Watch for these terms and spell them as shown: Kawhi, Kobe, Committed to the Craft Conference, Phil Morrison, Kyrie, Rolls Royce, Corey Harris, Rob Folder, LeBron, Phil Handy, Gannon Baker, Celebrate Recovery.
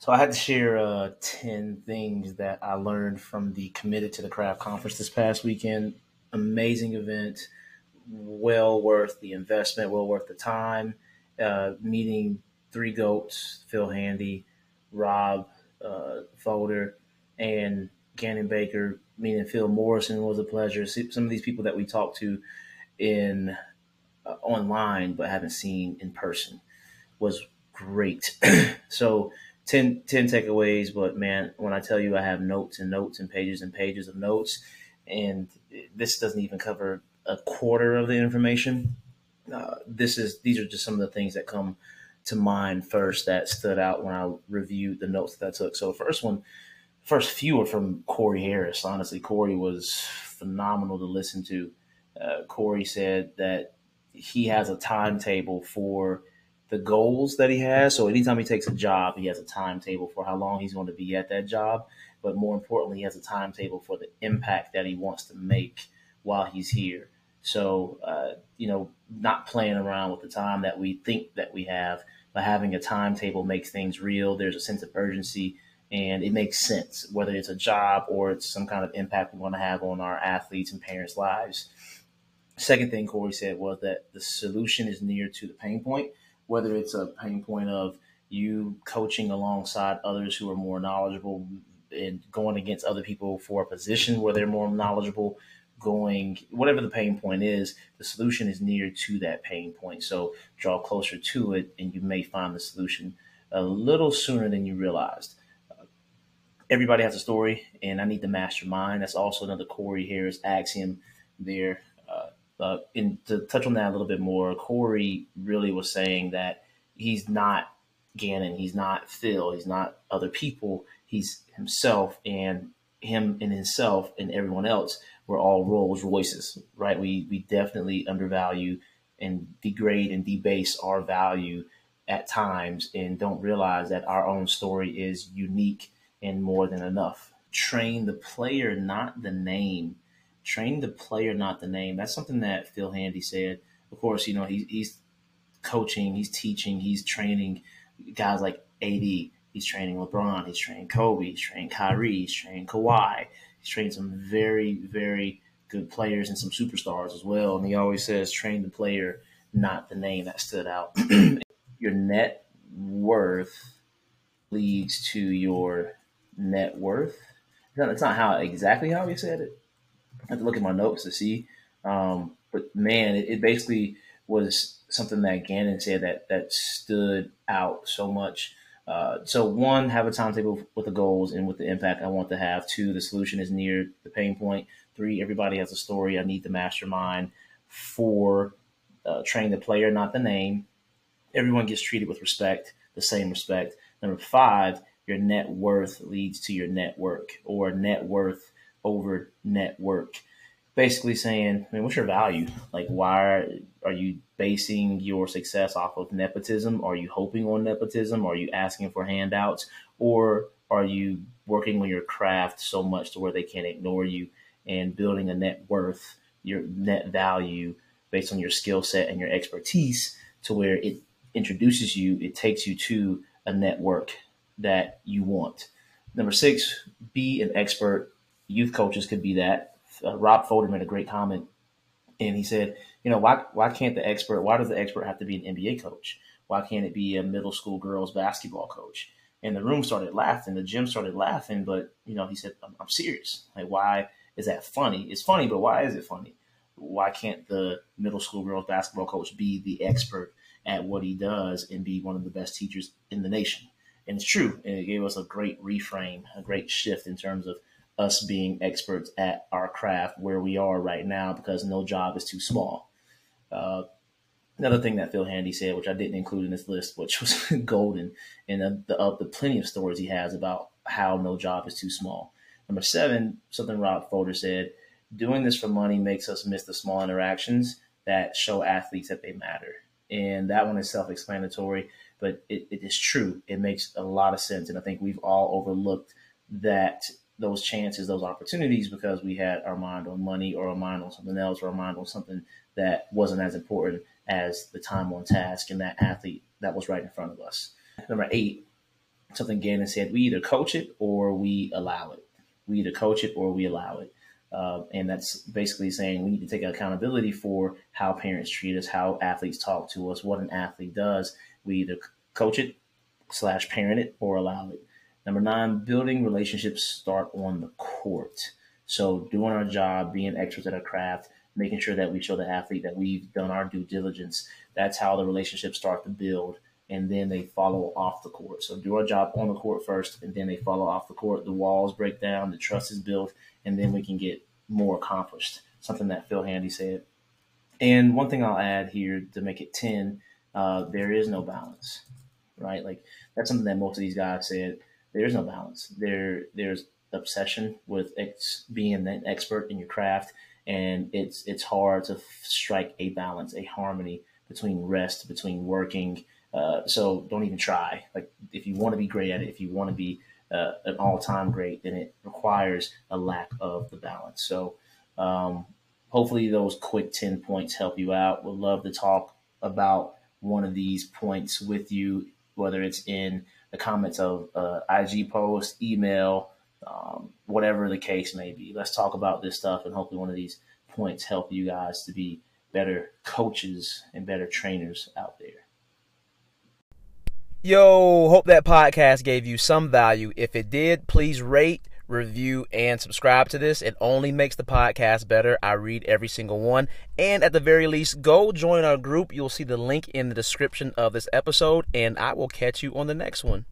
So I had to share 10 things that I learned from the Committed to the Craft Conference this past weekend. Amazing event, well worth the investment, well worth the time. Meeting three GOATs, Phil Handy, Rob Folder, and Gannon Baker. Meeting Phil Morrison was a pleasure. Some of these people that we talked to in online but haven't seen in person was great. So 10 takeaways, but man, when I tell you I have notes and notes and pages of notes, and this doesn't even cover a quarter of the information. These are just some of the things that come to mind first that stood out when I reviewed the notes that I took. So first few are from Corey Harris. Honestly, Corey was phenomenal to listen to. Corey said that he has a timetable for the goals that he has. So anytime he takes a job, he has a timetable for how long he's going to be at that job. But more importantly, he has a timetable for the impact that he wants to make while he's here. So, not playing around with the time that we think that we have, but having a timetable makes things real. There's a sense of urgency and it makes sense, whether it's a job or it's some kind of impact we want to have on our athletes and parents' lives. Second thing Corey said was that the solution is near to the pain point, whether it's a pain point of you coaching alongside others who are more knowledgeable and going against other people for a position where they're more knowledgeable, whatever the pain point is, the solution is near to that pain point. So draw closer to it and you may find the solution a little sooner than you realized. Everybody has a story, and I need the mastermind. That's also another Corey Harris axiom there. And to touch on that a little bit more, Corey really was saying that he's not Gannon, he's not Phil, he's not other people, he's himself, and him and himself and everyone else were all Rolls Royces, right? We definitely undervalue and degrade and debase our value at times and don't realize that our own story is unique and more than enough. Train the player, not the name. Train the player, not the name. That's something that Phil Handy said. Of course, he's coaching, he's teaching, he's training guys like AD. He's training LeBron. He's training Kobe. He's training Kyrie. He's training Kawhi. He's training some very, very good players and some superstars as well. And he always says, train the player, not the name. That stood out. Your net worth leads to your net worth. That's not exactly how he said it. I have to look at my notes to see. But man, it basically was something that Gannon said that stood out so much. So one, have a timetable with the goals and with the impact I want to have. Two, the solution is near the pain point. Three, everybody has a story. I need the mastermind. Four, train the player, not the name. Everyone gets treated with respect, the same respect. Number five, your net worth leads to your network, or net worth over network. Basically saying, I mean, what's your value? Like, why are you basing your success off of nepotism? Are you hoping on nepotism? Are you asking for handouts? Or are you working on your craft so much to where they can't ignore you and building a net worth, your net value based on your skill set and your expertise to where it introduces you, it takes you to a network that you want. Number six, be an expert. Youth coaches could be that. Rob Folder made a great comment, and he said, why does the expert have to be an NBA coach? Why can't it be a middle school girls basketball coach? And the room started laughing, the gym started laughing, but he said, I'm serious. Like, why is that funny? It's funny, but why is it funny? Why can't the middle school girls basketball coach be the expert at what he does and be one of the best teachers in the nation? And it's true. And it gave us a great reframe, a great shift in terms of us being experts at our craft where we are right now, because no job is too small. Another thing that Phil Handy said, which I didn't include in this list, which was golden, and the plenty of stories he has about how no job is too small. Number seven, something Rob Folder said, doing this for money makes us miss the small interactions that show athletes that they matter. And that one is self-explanatory, but it is true. It makes a lot of sense. And I think we've all overlooked those chances, those opportunities, because we had our mind on money or our mind on something else or our mind on something that wasn't as important as the time on task and that athlete that was right in front of us. Number eight, something Gannon said, we either coach it or we allow it. And that's basically saying we need to take accountability for how parents treat us, how athletes talk to us, what an athlete does. We either coach it / parent it or allow it. Number 9, building relationships start on the court. So doing our job, being experts at our craft, making sure that we show the athlete that we've done our due diligence. That's how the relationships start to build, and then they follow off the court. So do our job on the court first, and then they follow off the court. The walls break down, the trust is built, and then we can get more accomplished, something that Phil Handy said. And one thing I'll add here to make it 10, there is no balance, right? Like that's something that most of these guys said. There's no balance. There's obsession with being an expert in your craft, and it's hard to strike a balance, a harmony between rest, between working. So don't even try. Like if you want to be great at it, if you want to be an all-time great, then it requires a lack of the balance. So hopefully those quick 10 points help you out. We'd love to talk about one of these points with you, whether it's in the comments of IG posts, email, whatever the case may be. Let's talk about this stuff, and hopefully one of these points help you guys to be better coaches and better trainers out there. Yo, hope that podcast gave you some value. If it did, please rate, review, and subscribe to this. It only makes the podcast better. I read every single one. And at the very least, go join our group. You'll see the link in the description of this episode, and I will catch you on the next one.